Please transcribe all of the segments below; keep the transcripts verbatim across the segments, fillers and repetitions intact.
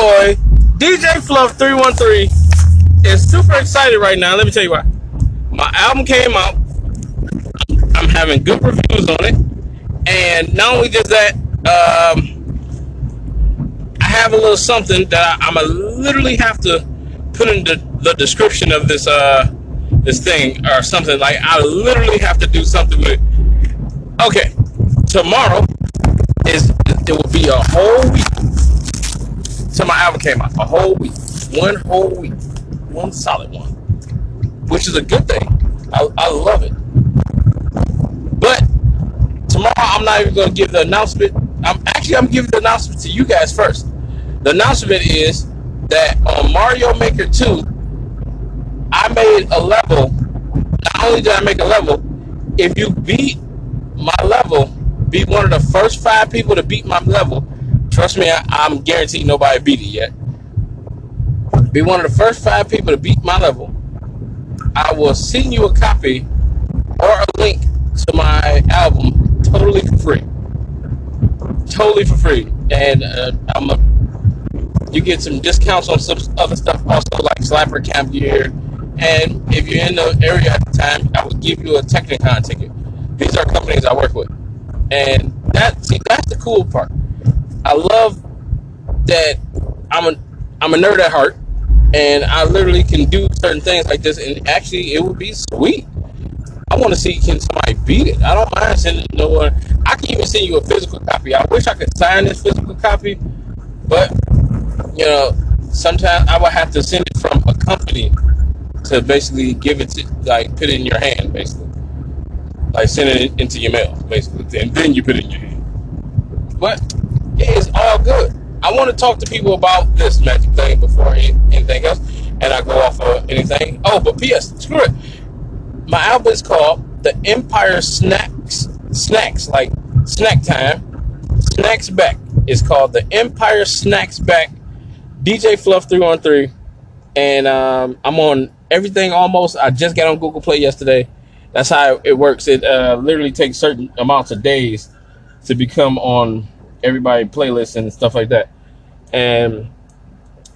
boy, D J Fluff three one three, is super excited right now. Let me tell you why. My album came out. I'm having good reviews on it. And not only just that, um, I have a little something that I, I'm going literally have to put in the, the description of this uh, this thing or something. Like, I literally have to do something with it. Okay, tomorrow is it will be a whole week till my album came out. A whole week. One whole week. One solid one. Which is a good thing. I, I love it. But tomorrow I'm not even going to give the announcement. I'm actually I'm giving the announcement to you guys first. The announcement is that on Mario Maker two, I made a level. Not only did I make a level, if you beat my level, be one of the first five people to beat my level. Trust me, I, I'm guaranteed nobody beat it yet. Be one of the first five people to beat my level. I will send you a copy or a link to my album totally for free. Totally for free. And uh, I'm a, you get some discounts on some other stuff also, like Slapper Camp gear. And if you're in the area at the time, I will give you a Technicon ticket. These are companies I work with. And that, see, that's the cool part. I love that I'm a I'm a nerd at heart, and I literally can do certain things like this. And actually, it would be sweet. I want to see, can somebody beat it? I don't mind sending no one. I can even send you a physical copy. I wish I could sign this physical copy, but you know, sometimes I would have to send it from a company to basically give it to, like, put it in your hand, basically. Like, send it into your mail, basically, and then you put it in your hand. But yeah, it's all good. I want to talk to people about this magic thing before anything else, and I go off of anything. Oh, but P S, screw it. My album is called The Empire Snacks, Snacks, like snack time, Snacks Back. It's called The Empire Snacks Back, D J Fluff three one three, and um, I'm on everything almost. I just got on Google Play yesterday. That's how it works. It uh, literally takes certain amounts of days to become on everybody's playlists and stuff like that. And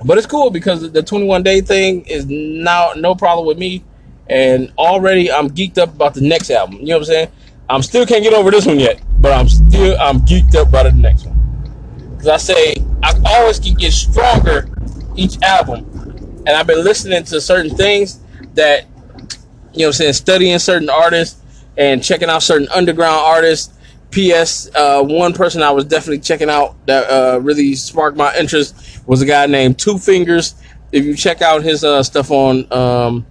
but it's cool because the twenty-one day thing is now no problem with me. And already I'm geeked up about the next album. You know what I'm saying? I'm still can't get over this one yet, but I'm still I'm geeked up about the next one. Cause I say I always can get stronger each album, and I've been listening to certain things that. You know what I'm saying? Studying certain artists and checking out certain underground artists. P S Uh, one person I was definitely checking out that uh, really sparked my interest was a guy named Two Fingers. If you check out his uh, stuff on um,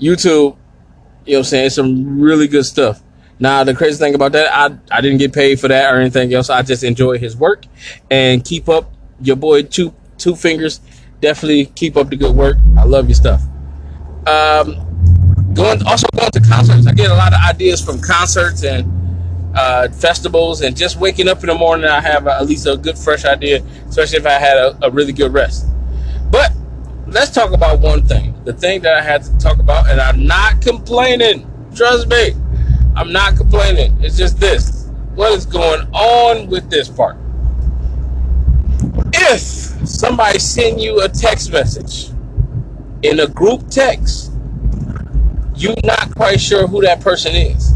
YouTube, you know what I'm saying? It's some really good stuff. Now, the crazy thing about that, I, I didn't get paid for that or anything else. I just enjoy his work. And keep up your boy Two, Two Fingers. Definitely keep up the good work. I love your stuff. Um... Going, also going to concerts. I get a lot of ideas from concerts and uh, festivals, and just waking up in the morning, I have at least a good fresh idea, especially if I had a, a really good rest. But let's talk about one thing, the thing that I had to talk about, and I'm not complaining. Trust me, I'm not complaining. It's just this. What is going on with this part? If somebody send you a text message in a group text, you're not quite sure who that person is.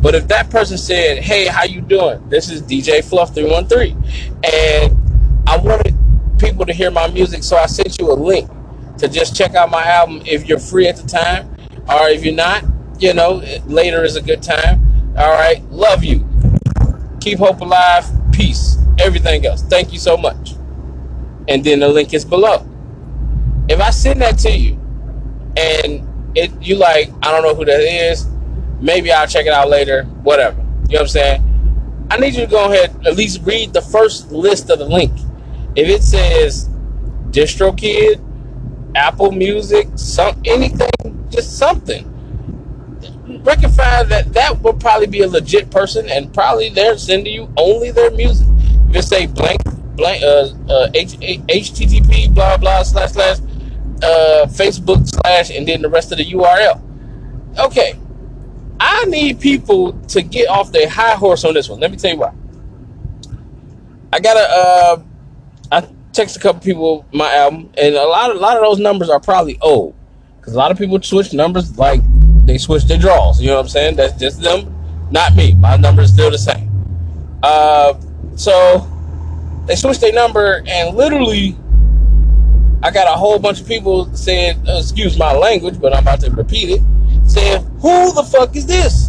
But if that person said, hey, how you doing? This is D J Fluff three one three. And I wanted people to hear my music, so I sent you a link to just check out my album if you're free at the time. Or if you're not, you know, later is a good time. All right, love you. Keep hope alive. Peace. Everything else. Thank you so much. And then the link is below. If I send that to you and It, you like, I don't know who that is. Maybe I'll check it out later. Whatever. You know what I'm saying? I need you to go ahead and at least read the first list of the link. If it says DistroKid, Apple Music, some anything, just something, rectify that that will probably be a legit person, and probably they're sending you only their music. If it say blank, blank, uh, uh, H T T P, blah, blah, slash, slash, Uh, Facebook slash and then the rest of the U R L. Okay, I need people to get off their high horse on this one. Let me tell you why. I got a uh, I text a couple people my album, and a lot of a lot of those numbers are probably old, because a lot of people switch numbers, like they switch their draws. You know what I'm saying? That's just them, not me. My number is still the same. Uh, so they switched their number, and literally, I got a whole bunch of people saying, "Excuse my language, but I'm about to repeat it," saying, "Who the fuck is this?"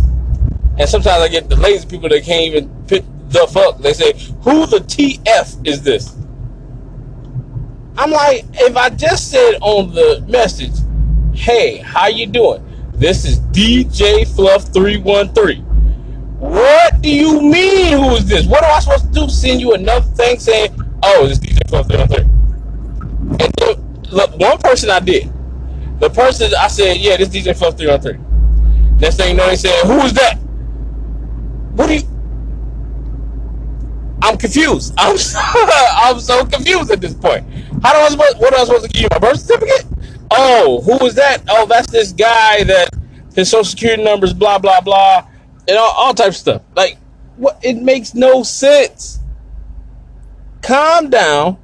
And sometimes I get the lazy people that can't even pick the fuck. They say, "Who the T F is this?" I'm like, if I just said on the message, "Hey, how you doing? This is D J Fluff three one three. What do you mean, who is this? What am I supposed to do? Send you another thing saying, "Oh, this is D J Fluff three one three. And the, look, one person I did. The person I said, "Yeah, this is D J Fluff three one three. Next thing you know, they said, "Who is that? What do you..." I'm confused. I'm so, I'm so confused at this point. How do I supposed? What am I supposed to give you, my birth certificate? Oh, who was that? Oh, that's this guy that his social security number is blah blah blah, and all, all types of stuff. Like, what? It makes no sense. Calm down,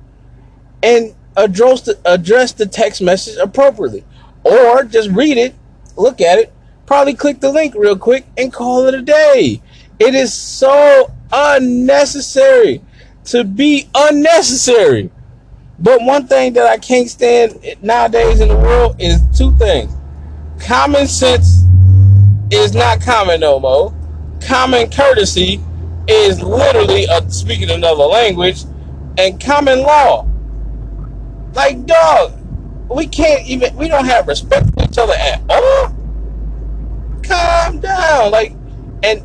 and address the, address the text message appropriately, or just read it, look at it, probably click the link real quick, and call it a day. It is so unnecessary to be unnecessary. But one thing that I can't stand nowadays in the world is two things. Common sense is not common no more. Common courtesy is literally a, speaking another language, and common law. Like, dog, we can't even, we don't have respect for each other at all. Calm down. Like, and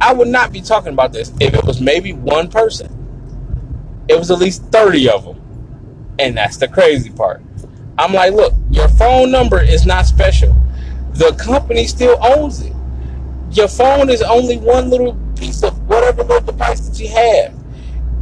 I would not be talking about this if it was maybe one person. It was at least thirty of them. And that's the crazy part. I'm like, look, your phone number is not special. The company still owns it. Your phone is only one little piece of whatever little device that you have.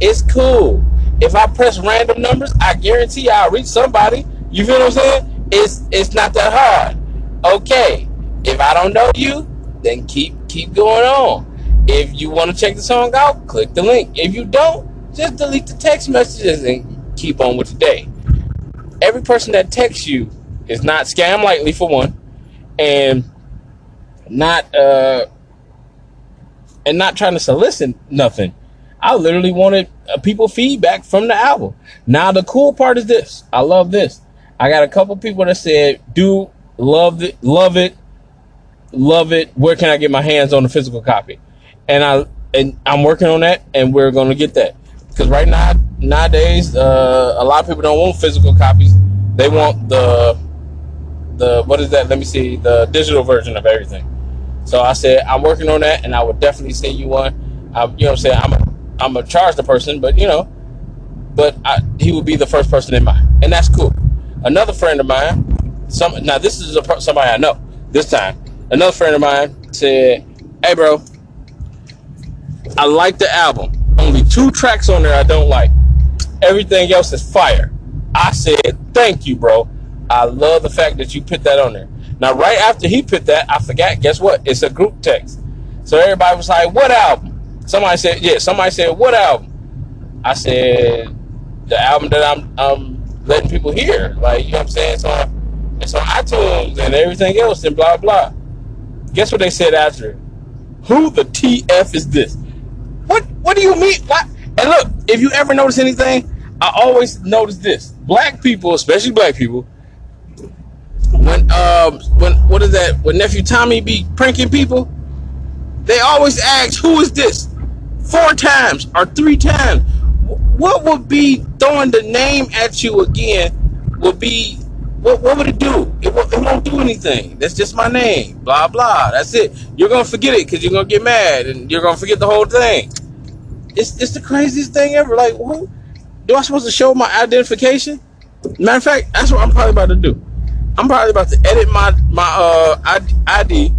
It's cool. If I press random numbers, I guarantee I'll reach somebody. You feel what I'm saying? It's it's not that hard. Okay. If I don't know you, then keep keep going on. If you want to check the song out, click the link. If you don't, just delete the text messages and keep on with the day. Every person that texts you is not scam likely, for one, and not uh, and not trying to solicit nothing. I literally wanted uh, people feedback from the album. Now the cool part is this. I love this. I got a couple people that said, "Dude, love it, love it, love it. Where can I get my hands on the physical copy?" And I and I'm working on that, and we're going to get that, because right now nowadays uh, a lot of people don't want physical copies. They want the the what is that? Let me see, the digital version of everything. So I said I'm working on that, and I would definitely send you one. I, you know what I'm saying? I'm a, I'm a charge the person, but you know, but I, he would be the first person in mind, and that's cool. Another friend of mine, some now this is a, somebody I know this time. Another friend of mine said, "Hey, bro, I like the album. Only two tracks on there I don't like. Everything else is fire." I said, "Thank you, bro. I love the fact that you put that on there." Now, right after he put that, I forgot. Guess what? It's a group text. So everybody was like, "What album?" Somebody said, "Yeah." Somebody said, "What album?" I said, "The album that I'm um, letting people hear. Like, you know what I'm saying? It's on, it's on iTunes and everything else and blah, blah." Guess what they said after it? "Who the T F is this? What What do you mean? What?" And look, if you ever notice anything, I always notice this. Black people, especially black people, when um when what is that? When Nephew Tommy be pranking people, they always ask, "Who is this?" Four times or three times. What would be throwing the name at you again? Would be what? What would it do? It, w- it won't do anything. That's just my name. Blah blah. That's it. You're gonna forget it because you're gonna get mad and you're gonna forget the whole thing. It's it's the craziest thing ever. Like, what? Do I supposed to show my identification? Matter of fact, that's what I'm probably about to do. I'm probably about to edit my my uh I D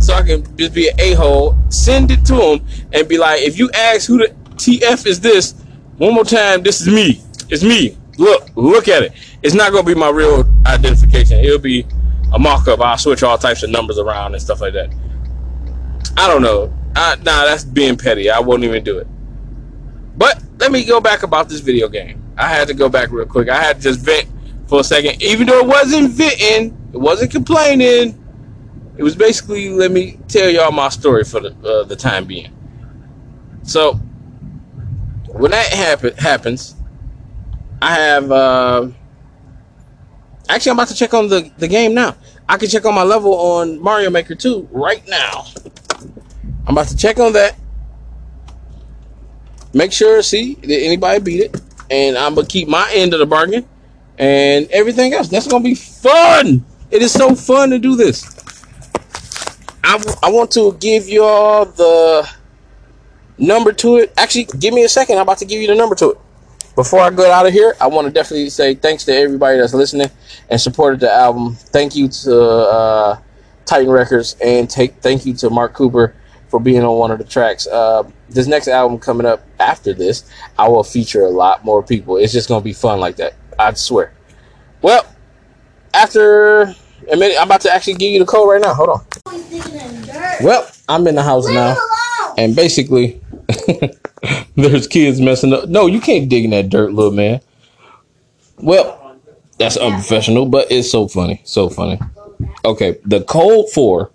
so I can just be an a-hole. Send it to them and be like, "If you ask who the T F is this one more time, this is me. It's me. Look, look at it." It's not gonna be my real identification. It'll be a mock-up. I'll switch all types of numbers around and stuff like that. I don't know. I, nah, that's being petty. I won't even do it. But let me go back about this video game. I had to go back real quick. I had to just vent for a second. Even though it wasn't venting, it wasn't complaining, it was basically, let me tell y'all my story for the uh, the time being. So, when that happen, happens, I have... Uh, actually, I'm about to check on the, the game now. I can check on my level on Mario Maker two right now. I'm about to check on that. Make sure, see, did anybody beat it? And I'm going to keep my end of the bargain and everything else. That's going to be fun. It is so fun to do this. I, w- I want to give you all the number to it. Actually, give me a second. I'm about to give you the number to it. Before I go out of here, I want to definitely say thanks to everybody that's listening and supported the album. Thank you to uh, Titan Records, and take thank you to Mark Cooper for being on one of the tracks. Uh, this next album coming up after this, I will feature a lot more people. It's just going to be fun like that. I swear. Well, after... a minute, I'm about to actually give you the code right now. Hold on. Well, I'm in the house Leave now, and basically, there's kids messing up. No, you can't dig in that dirt, little man. Well, that's unprofessional, but it's so funny, so funny. Okay, the code for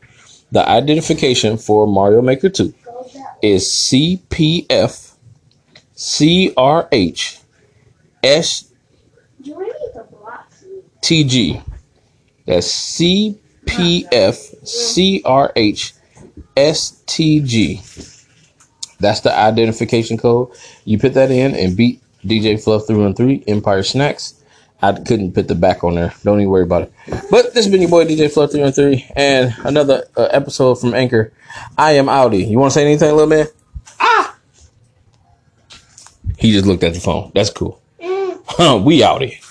the identification for Mario Maker two is C P F C R H S T G. That's C P F C R H S T G. That's the identification code. You put that in and beat D J Fluff three one three, Empire Snacks. I couldn't put the back on there. Don't even worry about it. But this has been your boy D J Fluff three one three and another uh, episode from Anchor. I am Audi. You want to say anything, little man? Ah! He just looked at the phone. That's cool. Mm. We Audi.